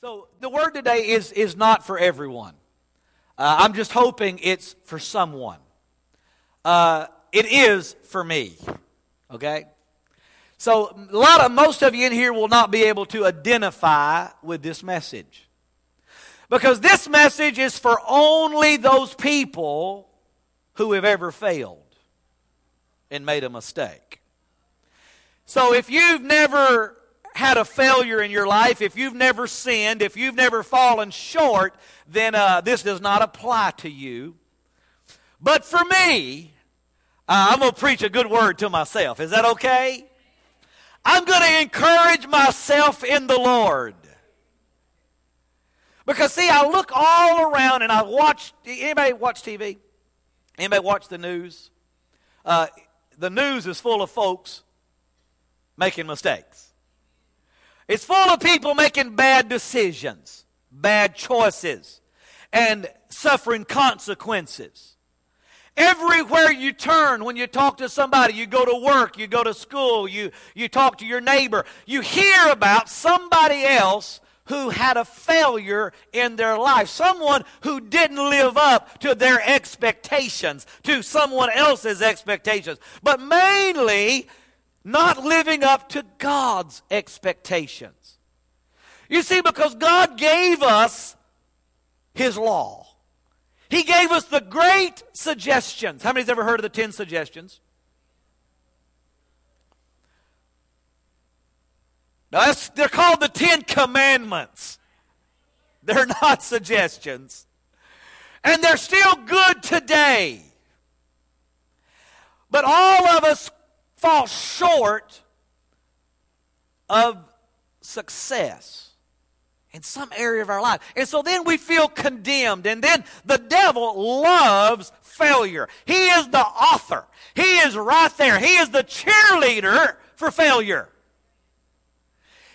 So the word today is not for everyone. I'm just hoping it's for someone. It is for me. Okay? So most of you in here will not be able to identify with this message. Because this message is for only those people who have ever failed and made a mistake. So if you've never had a failure in your life, if you've never sinned, if you've never fallen short, then this does not apply to you. But for me, I'm going to preach a good word to myself. Is that okay? I'm going to encourage myself in the Lord. Because, see, I look all around and I watch. Anybody watch TV? Anybody watch the news? The news is full of folks making mistakes. It's full of people making bad decisions, bad choices, and suffering consequences. Everywhere you turn, when you talk to somebody, you go to work, you go to school, you talk to your neighbor, you hear about somebody else who had a failure in their life, someone who didn't live up to their expectations, to someone else's expectations, but mainly not living up to God's expectations. You see, because God gave us His law. He gave us the great suggestions. How many's ever heard of the 10 suggestions? Now, they're called the 10 commandments. They're not suggestions. And they're still good today. But all of us fall short of success in some area of our life. And so then we feel condemned. And then the devil loves failure. He is the author. He is right there. He is the cheerleader for failure.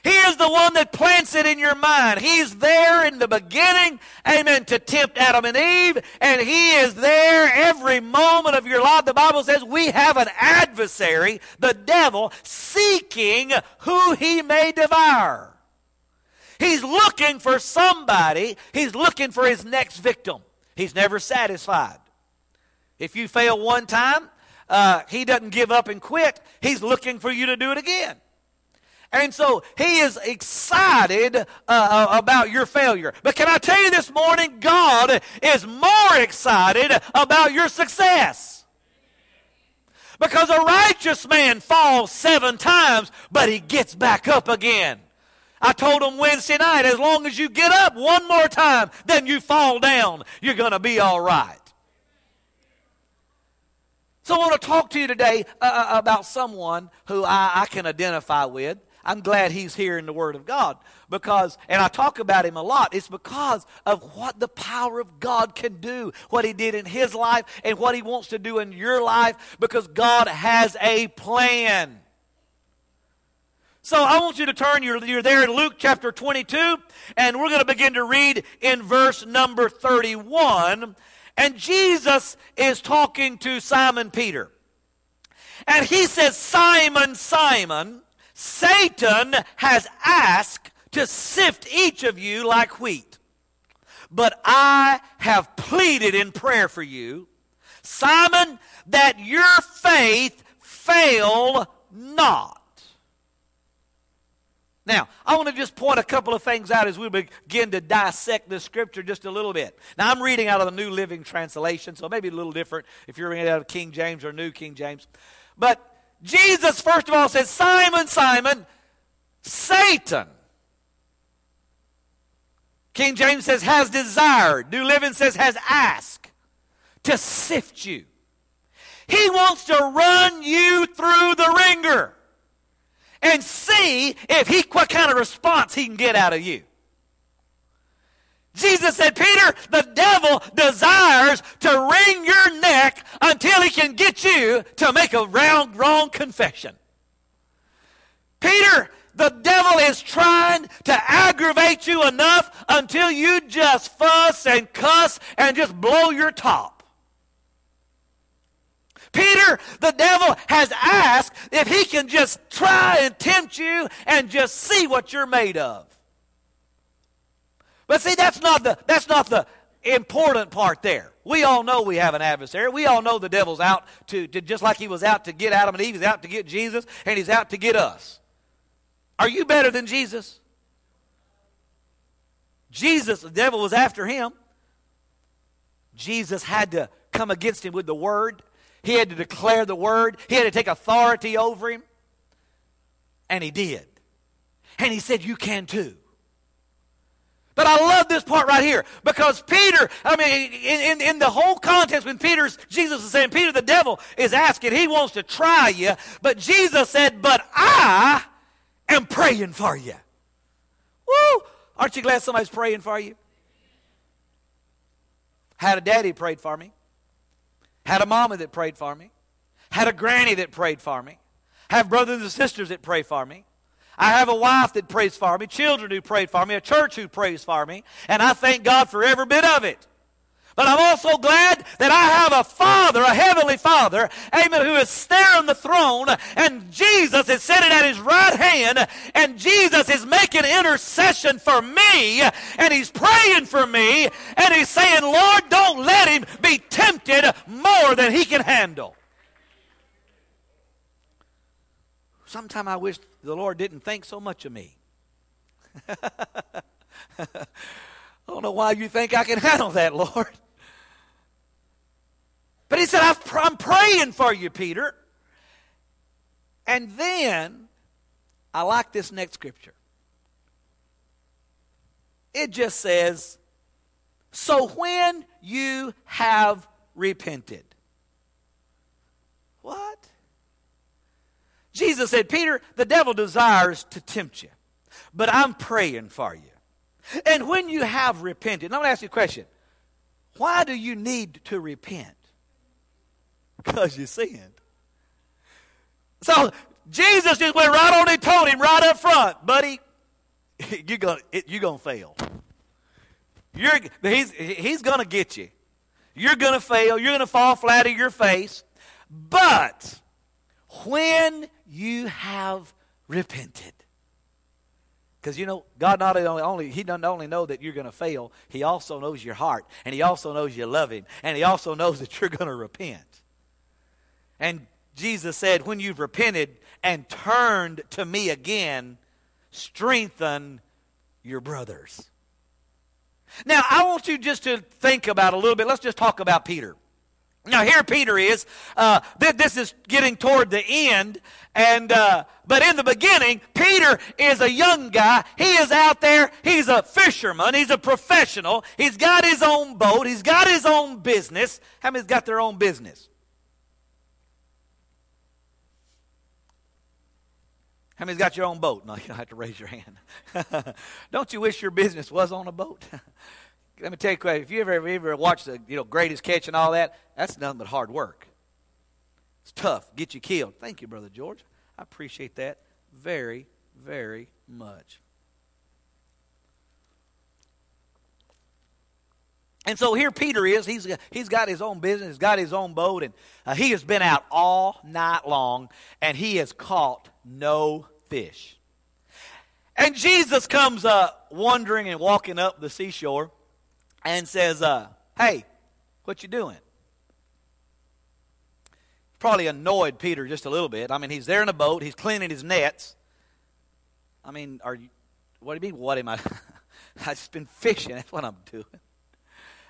He is the one that plants it in your mind. He's there in the beginning, amen, to tempt Adam and Eve, and he is there every moment of your life. The Bible says we have an adversary, the devil, seeking who he may devour. He's looking for somebody. He's looking for his next victim. He's never satisfied. If you fail one time, he doesn't give up and quit. He's looking for you to do it again. And so he is excited about your failure. But can I tell you this morning, God is more excited about your success. Because a righteous man falls 7 times, but he gets back up again. I told him Wednesday night, as long as you get up one more time, then you fall down, you're going to be all right. So I want to talk to you today about someone who I can identify with. I'm glad he's here in the Word of God because, and I talk about him a lot, it's because of what the power of God can do, what He did in his life and what He wants to do in your life because God has a plan. So I want you to turn, you're there in Luke chapter 22, and we're going to begin to read in verse number 31. And Jesus is talking to Simon Peter. And he says, Simon, Simon, Satan has asked to sift each of you like wheat. But I have pleaded in prayer for you, Simon, that your faith fail not. Now, I want to just point a couple of things out as we begin to dissect this scripture just a little bit. Now, I'm reading out of the New Living Translation, so maybe a little different if you're reading out of King James or New King James. But Jesus, first of all, says, Simon, Simon, Satan. King James says, has desired. New Living says, has asked to sift you. He wants to run you through the ringer and see if what kind of response he can get out of you. Jesus said, Peter, the devil desires to wring your neck until he can get you to make a wrong confession. Peter, the devil is trying to aggravate you enough until you just fuss and cuss and just blow your top. Peter, the devil has asked if he can just try and tempt you and just see what you're made of. But see, that's not the important part there. We all know we have an adversary. We all know the devil's out to just like he was out to get Adam and Eve, he's out to get Jesus, and he's out to get us. Are you better than Jesus? Jesus, the devil was after him. Jesus had to come against him with the word. He had to declare the word. He had to take authority over him. And he did. And he said, you can too. But I love this part right here, because Peter, I mean, in the whole context when Jesus is saying, Peter, the devil is asking, he wants to try you, but Jesus said, but I am praying for you. Woo! Aren't you glad somebody's praying for you? Had a daddy prayed for me. Had a mama that prayed for me. Had a granny that prayed for me. Have brothers and sisters that pray for me. I have a wife that prays for me, children who prayed for me, a church who prays for me, and I thank God for every bit of it. But I'm also glad that I have a Father, a Heavenly Father, amen, who is there on the throne, and Jesus is sitting at His right hand, and Jesus is making intercession for me, and He's praying for me, and He's saying, Lord, don't let him be tempted more than he can handle. Sometime I wish the Lord didn't think so much of me. I don't know why you think I can handle that, Lord. But he said, I'm praying for you, Peter. And then, I like this next scripture. It just says, so when you have repented. What? Jesus said, Peter, the devil desires to tempt you, but I'm praying for you. And when you have repented, and I'm going to ask you a question. Why do you need to repent? Because you sinned. So Jesus just went right on and told him right up front, buddy, you're going to fail. He's going to get you. You're going to fail. You're going to fall flat on your face. But when you have repented. Because you know, God not only knows that you're going to fail, He also knows your heart, and He also knows you love Him, and He also knows that you're going to repent. And Jesus said, when you've repented and turned to me again, strengthen your brothers. Now, I want you just to think about a little bit. Let's just talk about Peter. Now, here Peter is. This is getting toward the end, but in the beginning, Peter is a young guy. He is out there. He's a fisherman. He's a professional. He's got his own boat. He's got his own business. How many's got their own business? How many's got your own boat? No, you don't have to raise your hand. Don't you wish your business was on a boat? Let me tell you, if you ever watched the Greatest Catch and all that, that's nothing but hard work. It's tough. Get you killed. Thank you, Brother George. I appreciate that very, very much. And so here Peter is. He's got his own business. He's got his own boat, and he has been out all night long, and he has caught no fish. And Jesus comes wandering and walking up the seashore. And says, hey, what you doing? Probably annoyed Peter just a little bit. I mean, he's there in a boat. He's cleaning his nets. I mean, what do you mean, what am I? I've just been fishing. That's what I'm doing.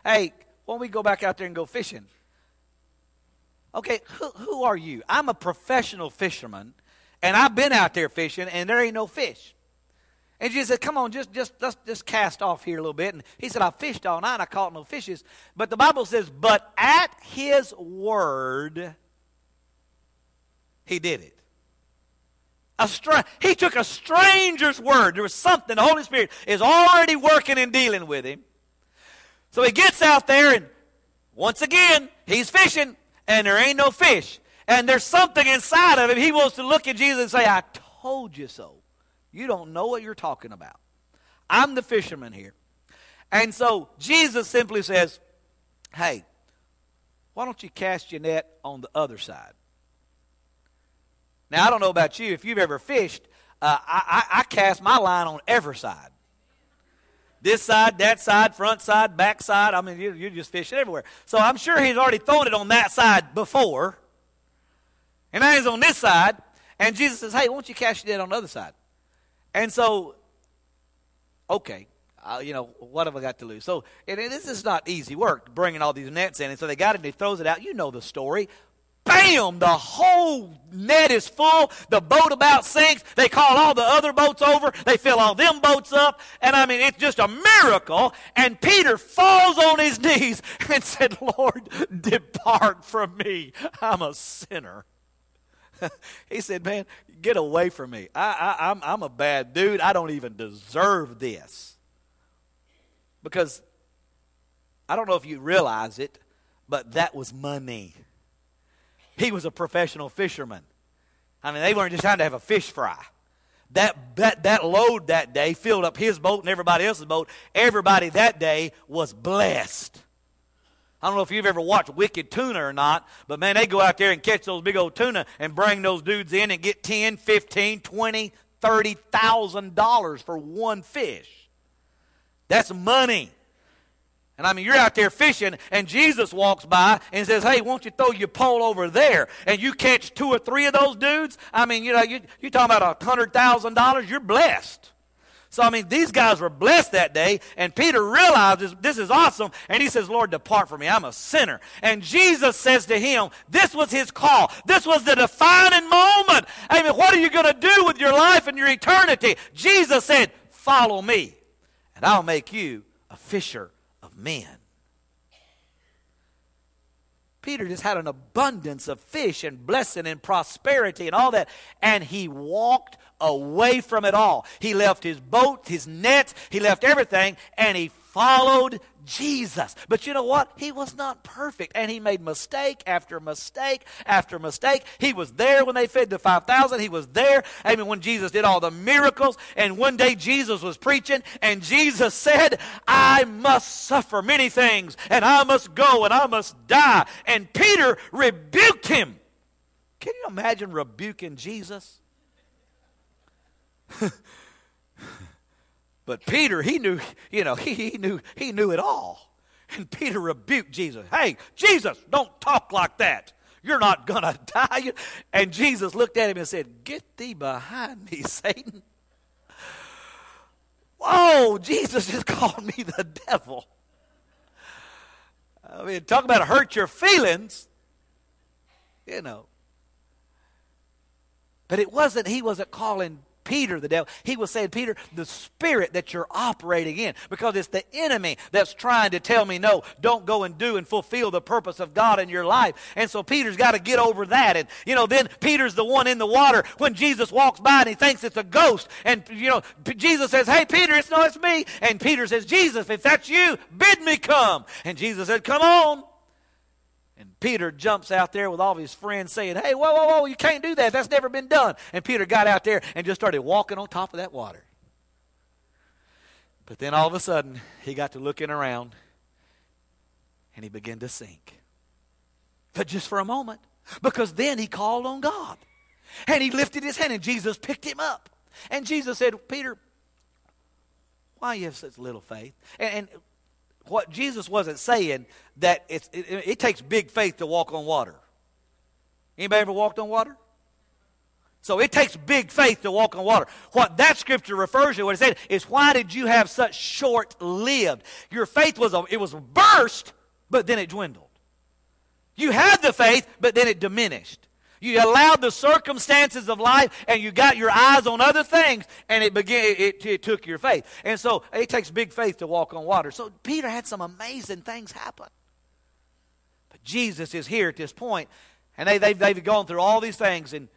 Hey, why don't we go back out there and go fishing? Okay, who are you? I'm a professional fisherman, and I've been out there fishing, and there ain't no fish. And Jesus said, come on, let's cast off here a little bit. And he said, I fished all night, I caught no fishes. But the Bible says, but at his word, he did it. He took a stranger's word. There was something, the Holy Spirit is already working and dealing with him. So he gets out there, and once again, he's fishing, and there ain't no fish. And there's something inside of him. He wants to look at Jesus and say, I told you so. You don't know what you're talking about. I'm the fisherman here. And so Jesus simply says, hey, why don't you cast your net on the other side? Now, I don't know about you. If you've ever fished, I cast my line on every side. this side, that side, front side, back side. I mean, you're just fishing everywhere. So I'm sure he's already thrown it on that side before. And now he's on this side. And Jesus says, hey, won't you cast your net on the other side? And so, okay, what have I got to lose? So this is not easy work, bringing all these nets in. And so they got it, and he throws it out. You know the story. Bam! The whole net is full. The boat about sinks. They call all the other boats over. They fill all them boats up. And, I mean, it's just a miracle. And Peter falls on his knees and said, Lord, depart from me. I'm a sinner. He said, man, get away from me. I'm a bad dude. I don't even deserve this. Because I don't know if you realize it, but that was money. He was a professional fisherman. I mean, they weren't just trying to have a fish fry. That load that day filled up his boat and everybody else's boat. Everybody that day was blessed. I don't know if you've ever watched Wicked Tuna or not, but, man, they go out there and catch those big old tuna and bring those dudes in and get $10,000, $15,000, $20,000, $30,000 for one fish. That's money. And, I mean, you're out there fishing, and Jesus walks by and says, hey, won't you throw your pole over there? And you catch two or three of those dudes? I mean, you're talking about $100,000. You're blessed. So, I mean, these guys were blessed that day, and Peter realizes this is awesome, and he says, Lord, depart from me. I'm a sinner. And Jesus says to him, this was his call. This was the defining moment. I mean, what are you going to do with your life and your eternity? Jesus said, follow me, and I'll make you a fisher of men. Peter just had an abundance of fish and blessing and prosperity and all that, and he walked away from it all. He left his boat, his nets, he left everything, and he followed Jesus. But you know what? He was not perfect, and he made mistake after mistake after mistake. He was there when they fed the 5,000. He was there, I mean, when Jesus did all the miracles, and one day Jesus was preaching, and Jesus said, I must suffer many things, and I must go, and I must die. And Peter rebuked him. Can you imagine rebuking Jesus? But Peter, he knew it all. And Peter rebuked Jesus. Hey, Jesus, don't talk like that. You're not going to die. And Jesus looked at him and said, get thee behind me, Satan. Whoa, Jesus just called me the devil. I mean, talk about hurt your feelings. But he wasn't calling Peter the devil. He was saying, Peter, the spirit that you're operating in, because it's the enemy that's trying to tell me, no, don't go and do and fulfill the purpose of God in your life. And so Peter's got to get over that. And, then Peter's the one in the water when Jesus walks by and he thinks it's a ghost. And, Jesus says, hey, Peter, it's me. And Peter says, Jesus, if that's you, bid me come. And Jesus said, come on. And Peter jumps out there with all of his friends saying, hey, whoa, whoa, whoa, you can't do that. That's never been done. And Peter got out there and just started walking on top of that water. But then all of a sudden, he got to looking around, and he began to sink. But just for a moment, because then he called on God. And he lifted his hand, and Jesus picked him up. And Jesus said, Peter, why do you have such little faith? And what Jesus wasn't saying, that it takes big faith to walk on water. Anybody ever walked on water? So it takes big faith to walk on water. What that scripture refers to, what it said, is why did you have such short-lived? Your faith was burst, but then it dwindled. You had the faith, but then it diminished. You allowed the circumstances of life, and you got your eyes on other things, and it took your faith. And so it takes big faith to walk on water. So Peter had some amazing things happen. But Jesus is here at this point, and they've gone through all these things, and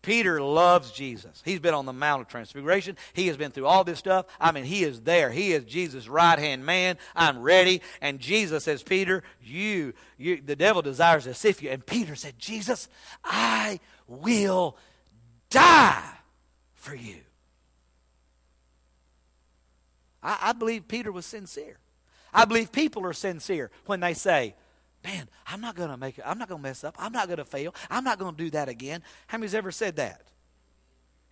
Peter loves Jesus. He's been on the Mount of Transfiguration. He has been through all this stuff. I mean, he is there. He is Jesus' right-hand man. I'm ready. And Jesus says, Peter, you the devil desires to sift you. And Peter said, Jesus, I will die for you. I believe Peter was sincere. I believe people are sincere when they say, man, I'm not going to make it. I'm not going to mess up. I'm not going to fail. I'm not going to do that again. How many's ever said that?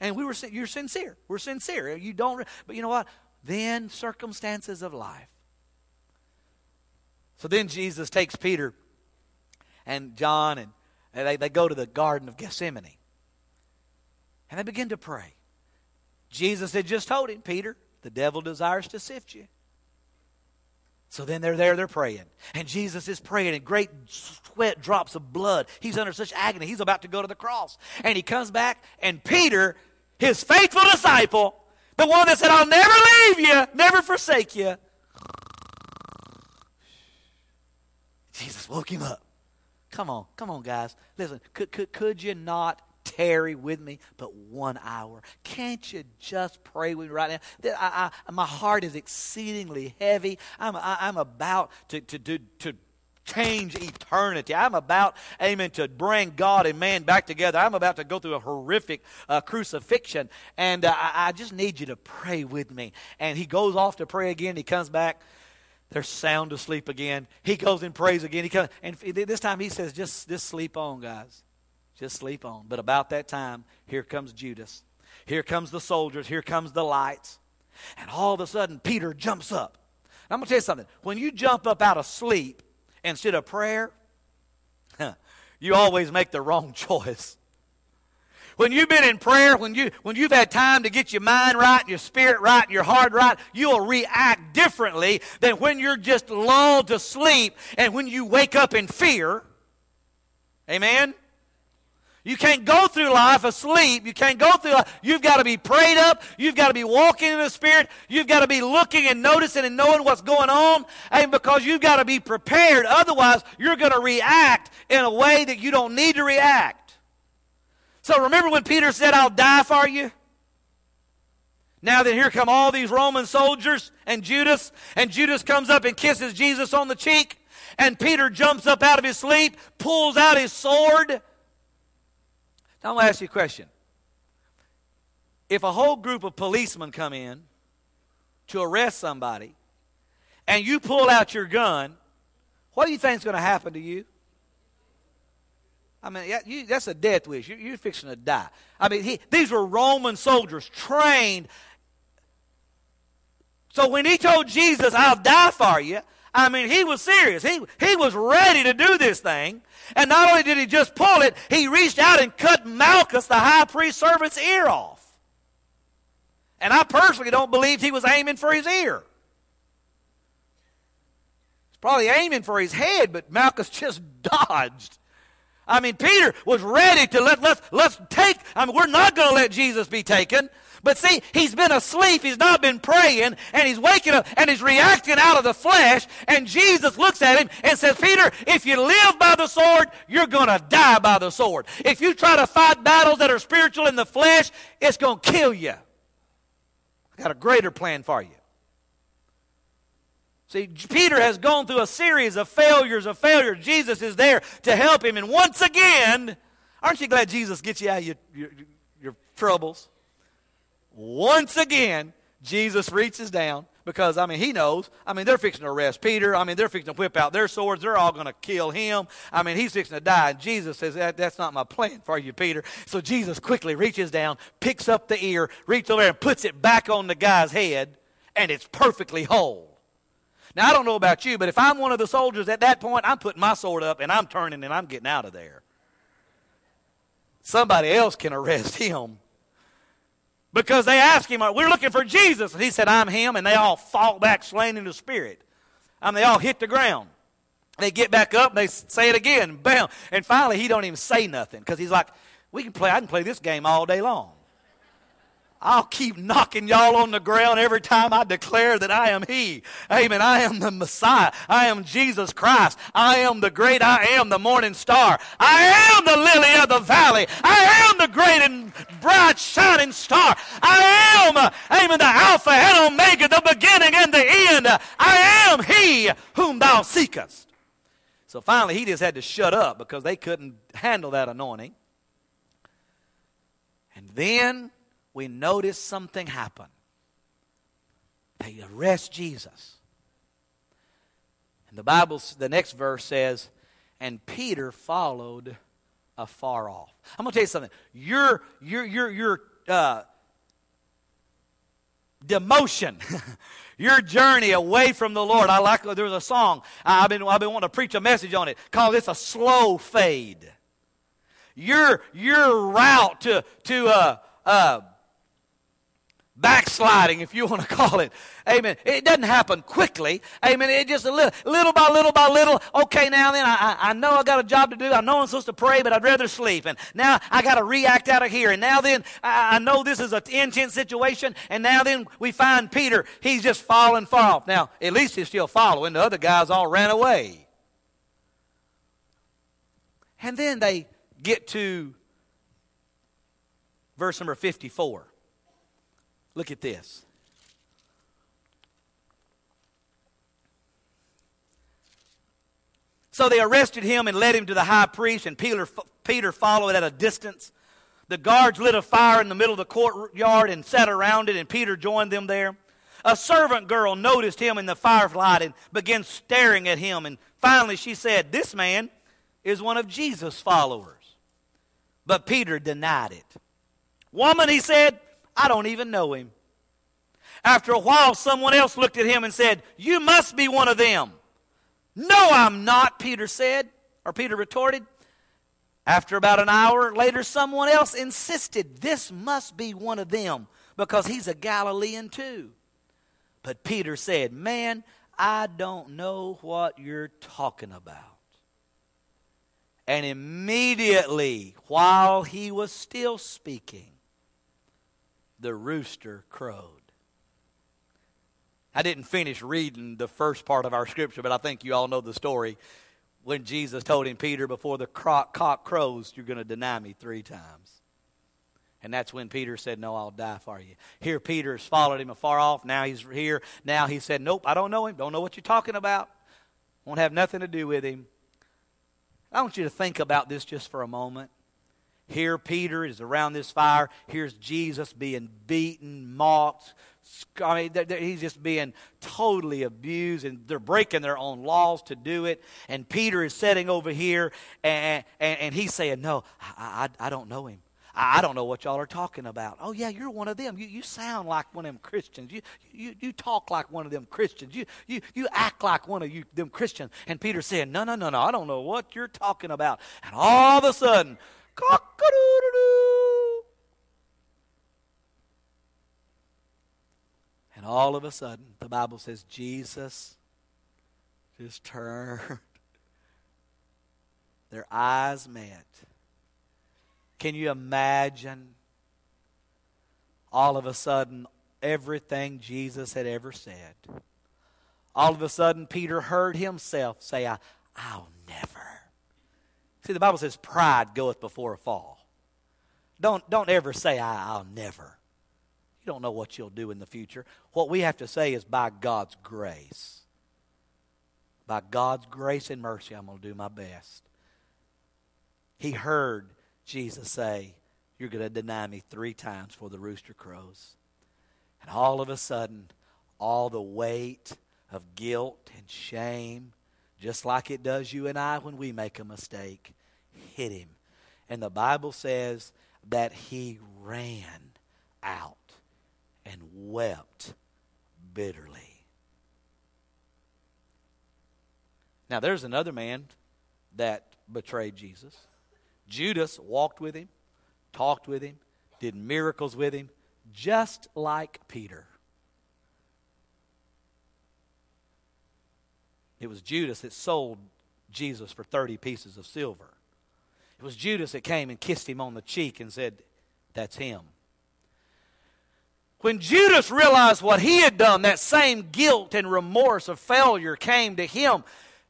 And you're sincere. We're sincere. You don't. But you know what? then circumstances of life. So then Jesus takes Peter and John and they go to the Garden of Gethsemane. And they begin to pray. Jesus had just told him, Peter, the devil desires to sift you. So then they're there, they're praying. And Jesus is praying in great sweat drops of blood. He's under such agony. He's about to go to the cross. And he comes back, and Peter, his faithful disciple, the one that said, I'll never leave you, never forsake you. Jesus woke him up. Come on, guys. Listen, could you not tarry with me but 1 hour? Can't you just pray with me right now? My heart is exceedingly heavy. I'm about to change eternity. I'm about, amen, to bring God and man back together. I'm about to go through a horrific crucifixion, and I just need you to pray with me. And he goes off to pray again. He comes back. They're sound asleep again. He goes and prays again. He comes, and this time he says, just sleep on, guys. Just sleep on. But about that time, here comes Judas. Here comes the soldiers. Here comes the lights. And all of a sudden, Peter jumps up. And I'm going to tell you something. When you jump up out of sleep instead of prayer, you always make the wrong choice. When you've been in prayer, when you've had time to get your mind right, and your spirit right, and your heart right, you'll react differently than when you're just lulled to sleep and when you wake up in fear. Amen? You can't go through life asleep. You can't go through life. You've got to be prayed up. You've got to be walking in the Spirit. You've got to be looking and noticing and knowing what's going on. And because you've got to be prepared. Otherwise, you're going to react in a way that you don't need to react. So remember when Peter said, I'll die for you? Now then, here come all these Roman soldiers and Judas. And Judas comes up and kisses Jesus on the cheek. And Peter jumps up out of his sleep, pulls out his sword. I'm going to ask you a question. If a whole group of policemen come in to arrest somebody and you pull out your gun, what do you think is going to happen to you? I mean, that's a death wish. You're fixing to die. I mean, these were Roman soldiers trained. So when he told Jesus, I'll die for you, I mean, he was serious. He was ready to do this thing. And not only did he just pull it, he reached out and cut Malchus, the high priest's servant's ear off. And I personally don't believe he was aiming for his ear. He's probably aiming for his head, but Malchus just dodged. I mean, Peter was ready to let's take. I mean, we're not going to let Jesus be taken. But see, he's been asleep, he's not been praying, and he's waking up, and he's reacting out of the flesh, and Jesus looks at him and says, Peter, if you live by the sword, you're going to die by the sword. If you try to fight battles that are spiritual in the flesh, it's going to kill you. I got a greater plan for you. See, Peter has gone through a series of failures. Jesus is there to help him, and once again, aren't you glad Jesus gets you out of your troubles? Once again, Jesus reaches down because, I mean, he knows. I mean, they're fixing to arrest Peter. I mean, they're fixing to whip out their swords. They're all going to kill him. I mean, he's fixing to die. And Jesus says, that's not my plan for you, Peter. So Jesus quickly reaches down, picks up the ear, reaches over there and puts it back on the guy's head, and it's perfectly whole. Now, I don't know about you, but if I'm one of the soldiers at that point, I'm putting my sword up, and I'm turning, and I'm getting out of there. Somebody else can arrest him. Because they asked him, we're looking for Jesus. And he said, I'm him. And they all fall back slain in the spirit. I mean, they all hit the ground. They get back up. And they say it again. Bam. And finally, he don't even say nothing. Because he's like, I can play this game all day long. I'll keep knocking y'all on the ground every time I declare that I am he. Amen. I am the Messiah. I am Jesus Christ. I am the great. I am the morning star. I am the lily of the valley. I am the great and bright shining star. I am, amen, the Alpha and Omega, the beginning and the end. I am he whom thou seekest. So finally he just had to shut up because they couldn't handle that anointing. And then we notice something happen. They arrest Jesus. And the next verse says, and Peter followed afar off. I'm going to tell you something. Your demotion, your journey away from the Lord. I like, there was a song, I've been wanting to preach a message on it, called this a slow fade. Your route to backsliding, if you want to call it, amen. It doesn't happen quickly, amen. It just a little by little by little. Okay, now then, I know I got a job to do. I know I'm supposed to pray, but I'd rather sleep. And now I got to react out of here. And now then, I know this is an intense situation. And now then, we find Peter. He's just falling far off. Now, at least he's still following. The other guys all ran away. And then they get to verse number 54. Look at this. So they arrested him and led him to the high priest, and Peter followed at a distance. The guards lit a fire in the middle of the courtyard and sat around it, and Peter joined them there. A servant girl noticed him in the firelight and began staring at him, and finally she said, "This man is one of Jesus' followers." But Peter denied it. "Woman," he said, "I don't even know him." After a while, someone else looked at him and said, "You must be one of them." "No, I'm not," Peter retorted. After about an hour later, someone else insisted, "This must be one of them, because he's a Galilean too." But Peter said, "Man, I don't know what you're talking about." And immediately, while he was still speaking, the rooster crowed. I didn't finish reading the first part of our scripture, but I think you all know the story. When Jesus told him, "Peter, before the cock crows, you're going to deny me 3 times. And that's when Peter said, "No, I'll die for you." Here Peter's followed him afar off. Now he's here. Now he said, "Nope, I don't know him. Don't know what you're talking about. Won't have nothing to do with him." I want you to think about this just for a moment. Here Peter is around this fire. Here's Jesus being beaten, mocked. I mean, he's just being totally abused, and they're breaking their own laws to do it. And Peter is sitting over here, and he's saying, "No, I don't know him. I don't know what y'all are talking about. Oh, yeah, you're one of them. You sound like one of them Christians. You talk like one of them Christians. You act like one of them Christians." And Peter said, No, I don't know what you're talking about. And all of a sudden, cock-a-doo-doo-doo. And all of a sudden, the Bible says Jesus just turned. Their eyes met. Can you imagine? All of a sudden, everything Jesus had ever said. All of a sudden, Peter heard himself say, "I'll never." See, the Bible says pride goeth before a fall. Don't ever say, "I'll never." You don't know what you'll do in the future. What we have to say is, by God's grace. By God's grace and mercy, I'm going to do my best. He heard Jesus say, "You're going to deny me 3 times before the rooster crows." And all of a sudden, all the weight of guilt and shame, just like it does you and I when we make a mistake, hit him. And the Bible says that he ran out and wept bitterly. Now, there's another man that betrayed Jesus. Judas walked with him, talked with him, did miracles with him, just like Peter. It was Judas that sold Jesus for 30 pieces of silver. It was Judas that came and kissed him on the cheek and said, "That's him." When Judas realized what he had done, that same guilt and remorse of failure came to him.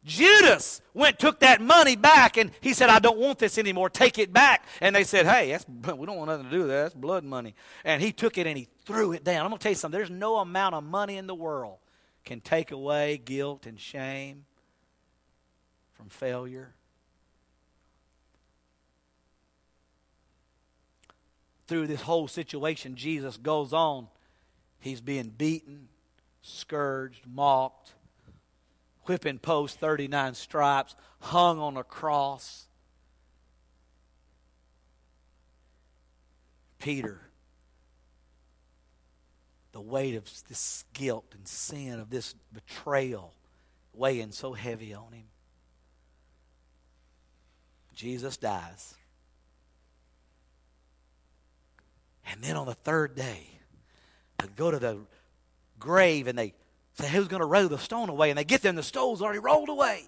Judas took that money back, and he said, "I don't want this anymore. Take it back." And they said, "Hey, we don't want nothing to do with that. That's blood money." And he took it and he threw it down. I'm going to tell you something. There's no amount of money in the world can take away guilt and shame from failure. Through this whole situation, Jesus goes on. He's being beaten, scourged, mocked, whipping post, 39 stripes, hung on a cross. Peter, the weight of this guilt and sin, of this betrayal weighing so heavy on him. Jesus dies. And then on the third day, they go to the grave and they say, who's going to roll the stone away? And they get there and the stone's already rolled away.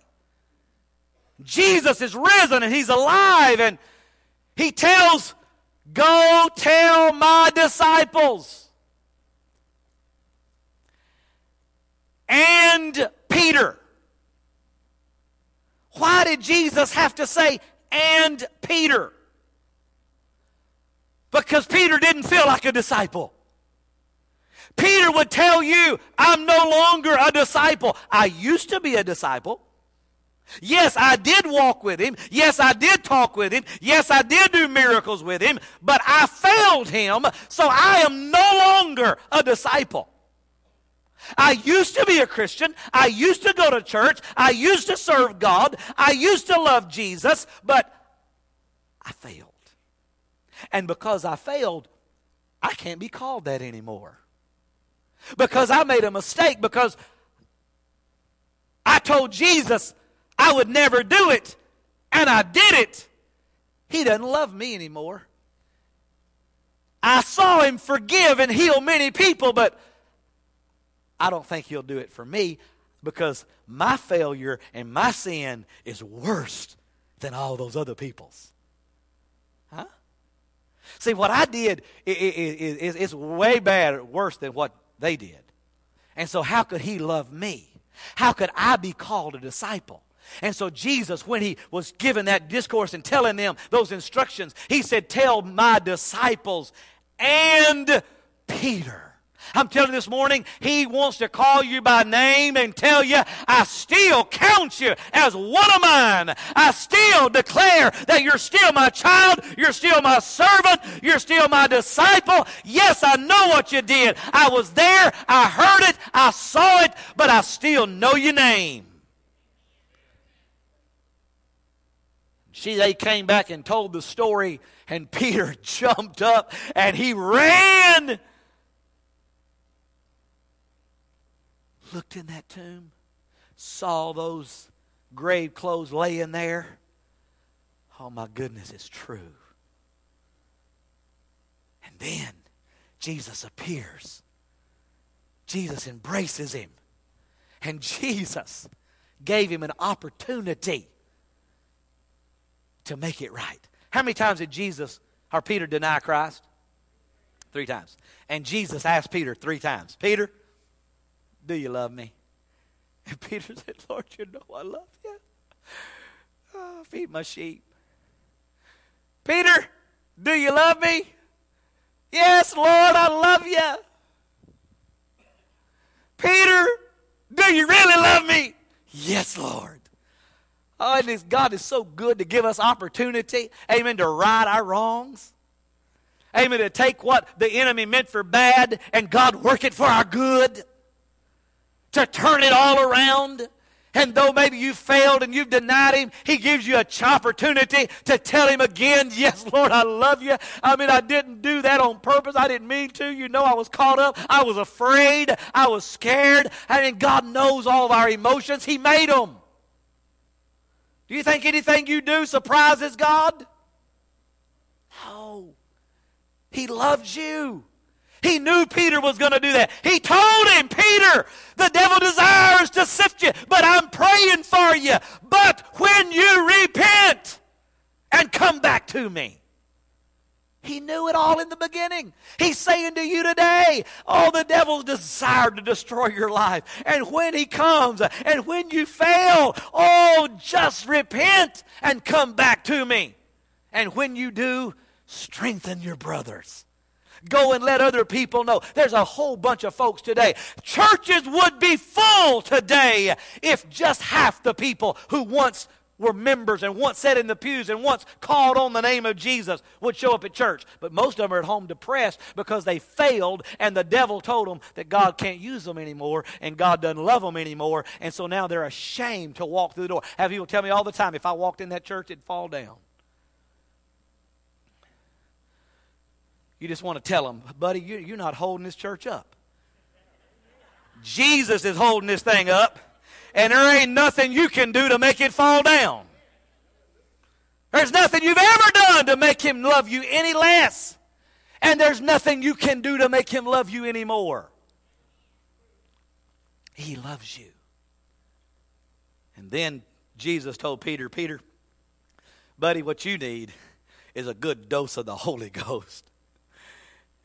Jesus is risen and he's alive, and he tells, go tell my disciples and Peter. Why did Jesus have to say, and Peter? Because Peter didn't feel like a disciple. Peter would tell you, I'm no longer a disciple. I used to be a disciple. Yes, I did walk with him. Yes, I did talk with him. Yes, I did do miracles with him. But I failed him, so I am no longer a disciple. I used to be a Christian. I used to go to church. I used to serve God. I used to love Jesus, but I failed. And because I failed, I can't be called that anymore. Because I made a mistake, because I told Jesus I would never do it, and I did it. He doesn't love me anymore. I saw him forgive and heal many people, but I don't think he'll do it for me, because my failure and my sin is worse than all those other people's. Huh? See, what I did is way bad, worse than what they did. And so how could he love me? How could I be called a disciple? And so Jesus, when he was giving that discourse and telling them those instructions, he said, tell my disciples and Peter. I'm telling you this morning, he wants to call you by name and tell you, I still count you as one of mine. I still declare that you're still my child, you're still my servant, you're still my disciple. Yes, I know what you did. I was there, I heard it, I saw it, but I still know your name. They came back and told the story, and Peter jumped up and he ran. Looked in that tomb, saw those grave clothes laying there. Oh my goodness, it's true. And then Jesus appears. Jesus embraces him. And Jesus gave him an opportunity to make it right. How many times did Jesus or Peter deny Christ? 3 times. And Jesus asked Peter 3 times, Peter, do you love me? And Peter said, Lord, you know I love you. Oh, feed my sheep. Peter, do you love me? Yes, Lord, I love you. Peter, do you really love me? Yes, Lord. Oh, and God is so good to give us opportunity, amen, to right our wrongs. Amen, to take what the enemy meant for bad and God work it for our good. To turn it all around. And though maybe you failed and you've denied him, he gives you an opportunity to tell him again, yes, Lord, I love you. I mean, I didn't do that on purpose. I didn't mean to. You know, I was caught up. I was afraid. I was scared. I mean, God knows all of our emotions. He made them. Do you think anything you do surprises God? No. He loves you. He knew Peter was going to do that. He told him, Peter, the devil desires to sift you, but I'm praying for you. But when you repent and come back to me. He knew it all in the beginning. He's saying to you today, oh, the devil's desired to destroy your life. And when he comes and when you fail, oh, just repent and come back to me. And when you do, strengthen your brothers. Go and let other people know. There's a whole bunch of folks today. Churches would be full today if just half the people who once were members and once sat in the pews and once called on the name of Jesus would show up at church. But most of them are at home depressed because they failed and the devil told them that God can't use them anymore and God doesn't love them anymore. And so now they're ashamed to walk through the door. Have people tell me all the time, if I walked in that church, it'd fall down. You just want to tell them, buddy, you're not holding this church up. Jesus is holding this thing up, and there ain't nothing you can do to make it fall down. There's nothing you've ever done to make him love you any less. And there's nothing you can do to make him love you anymore. He loves you. And then Jesus told Peter, Peter, buddy, what you need is a good dose of the Holy Ghost.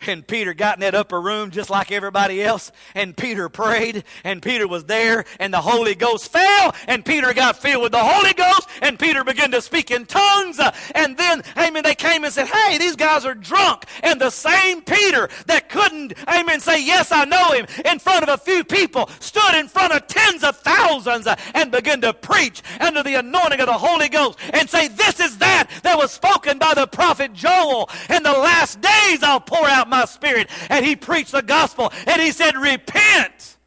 And Peter got in that upper room just like everybody else. And Peter prayed. And Peter was there. And the Holy Ghost fell. And Peter got filled with the Holy Ghost. And Peter began to speak in tongues. And then, amen, they came and said, hey, these guys are drunk. And the same Peter that couldn't, amen, say, yes, I know him, in front of a few people, stood in front of tens of thousands and began to preach under the anointing of the Holy Ghost and say, this is that was spoken by the prophet Joel. In the last days I'll pour out my spirit. And he preached the gospel, and he said, repent.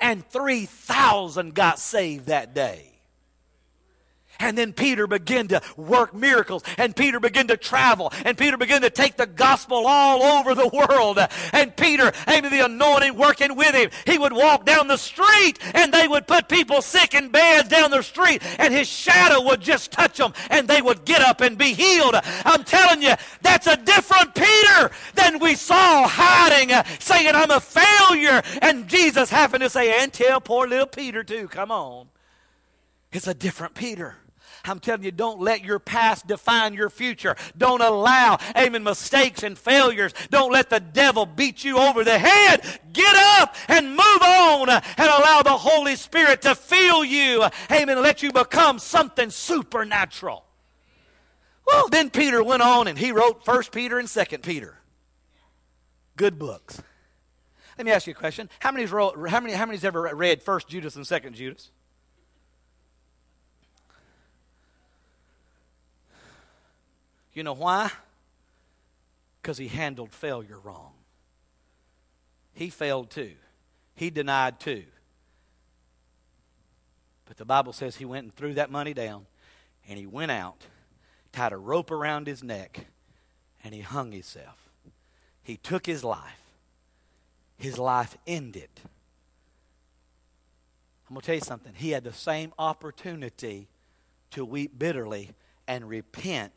And 3,000 got saved that day. And then Peter began to work miracles, and Peter began to travel, and Peter began to take the gospel all over the world. And Peter, amen, the anointing working with him, he would walk down the street, and they would put people sick in beds down the street, and his shadow would just touch them, and they would get up and be healed. I'm telling you, that's a different Peter than we saw hiding, saying, I'm a failure. And Jesus happened to say, and tell poor little Peter too, come on. It's a different Peter. I'm telling you, don't let your past define your future. Don't allow, amen, mistakes and failures. Don't let the devil beat you over the head. Get up and move on and allow the Holy Spirit to fill you. Amen, let you become something supernatural. Well, then Peter went on and he wrote 1 Peter and 2 Peter. Good books. Let me ask you a question. How many's ever read 1 Judas and 2 Judas? You know why? Because he handled failure wrong. He failed too. He denied too. But the Bible says he went and threw that money down, and he went out, tied a rope around his neck, and he hung himself. He took his life. His life ended. I'm going to tell you something. He had the same opportunity to weep bitterly and repent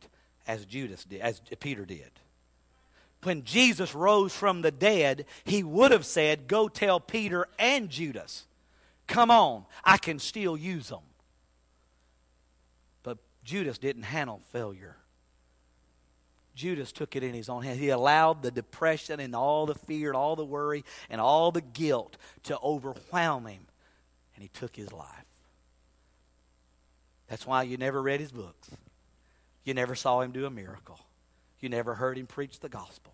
as Judas did, as Peter did. When Jesus rose from the dead, he would have said, go tell Peter and Judas, come on, I can still use them. But Judas didn't handle failure. Judas took it in his own hand. He allowed the depression and all the fear and all the worry and all the guilt to overwhelm him, and he took his life. That's why you never read his books. You never saw him do a miracle. You never heard him preach the gospel.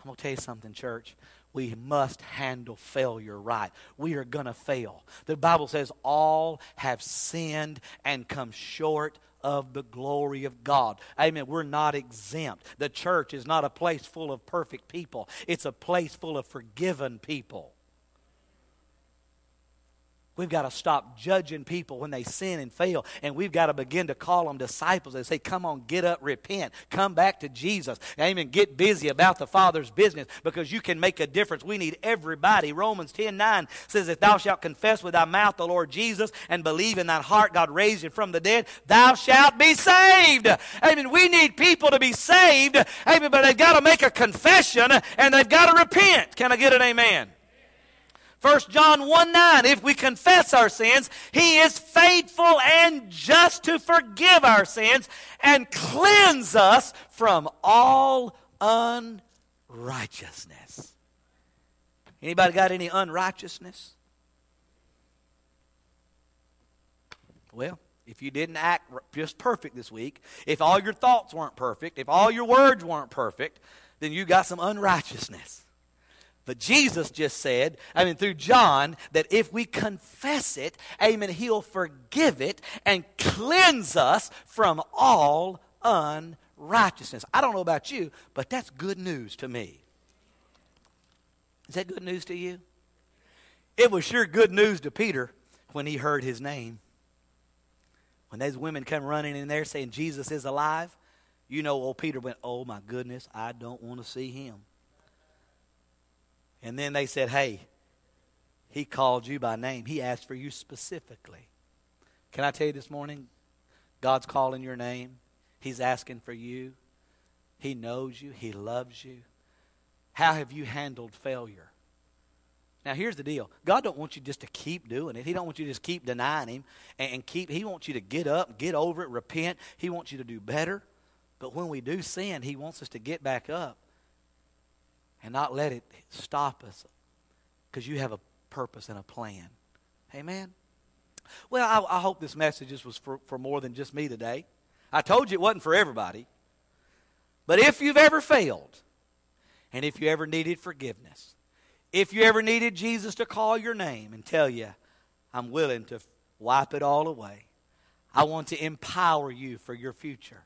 I'm going to tell you something, church. We must handle failure right. We are going to fail. The Bible says all have sinned and come short of the glory of God. Amen. We're not exempt. The church is not a place full of perfect people. It's a place full of forgiven people. We've got to stop judging people when they sin and fail. And we've got to begin to call them disciples and say, come on, get up, repent. Come back to Jesus. Amen. Get busy about the Father's business, because you can make a difference. We need everybody. Romans 10:9 says, if thou shalt confess with thy mouth the Lord Jesus and believe in thine heart God raised him from the dead, thou shalt be saved. Amen. We need people to be saved. Amen. But they've got to make a confession and they've got to repent. Can I get an amen? 1 John 1:9, if we confess our sins, he is faithful and just to forgive our sins and cleanse us from all unrighteousness. Anybody got any unrighteousness? Well, if you didn't act just perfect this week, if all your thoughts weren't perfect, if all your words weren't perfect, then you got some unrighteousness. But Jesus just said, amen, through John, that if we confess it, amen, he'll forgive it and cleanse us from all unrighteousness. I don't know about you, but that's good news to me. Is that good news to you? It was sure good news to Peter when he heard his name. When those women come running in there saying Jesus is alive, you know old Peter went, oh my goodness, I don't want to see him. And then they said, hey, He called you by name. He asked for you specifically. Can I tell you this morning, God's calling your name. He's asking for you. He knows you. He loves you. How have you handled failure? Now, here's the deal. God don't want you just to keep doing it. He don't want you to just keep denying him. He wants you to get up, get over it, repent. He wants you to do better. But when we do sin, he wants us to get back up and not let it stop us, because you have a purpose and a plan. Amen? Well, I hope this message was for more than just me today. I told you it wasn't for everybody. But if you've ever failed, and if you ever needed forgiveness, if you ever needed Jesus to call your name and tell you, I'm willing to wipe it all away, I want to empower you for your future.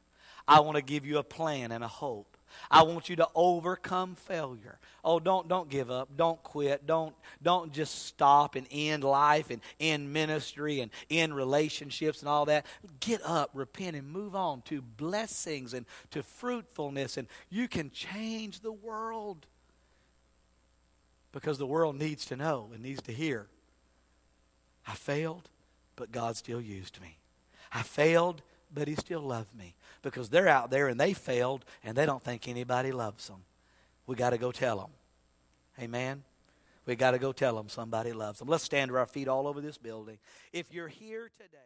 I want to give you a plan and a hope. I want you to overcome failure. Oh, don't give up. Don't quit. Don't just stop and end life and end ministry and end relationships and all that. Get up, repent, and move on to blessings and to fruitfulness. And you can change the world, because the world needs to know and needs to hear. I failed, but God still used me. I failed, but he still loved me. Because they're out there and they failed and they don't think anybody loves them. We got to go tell them. Amen? We got to go tell them somebody loves them. Let's stand to our feet all over this building. If you're here today.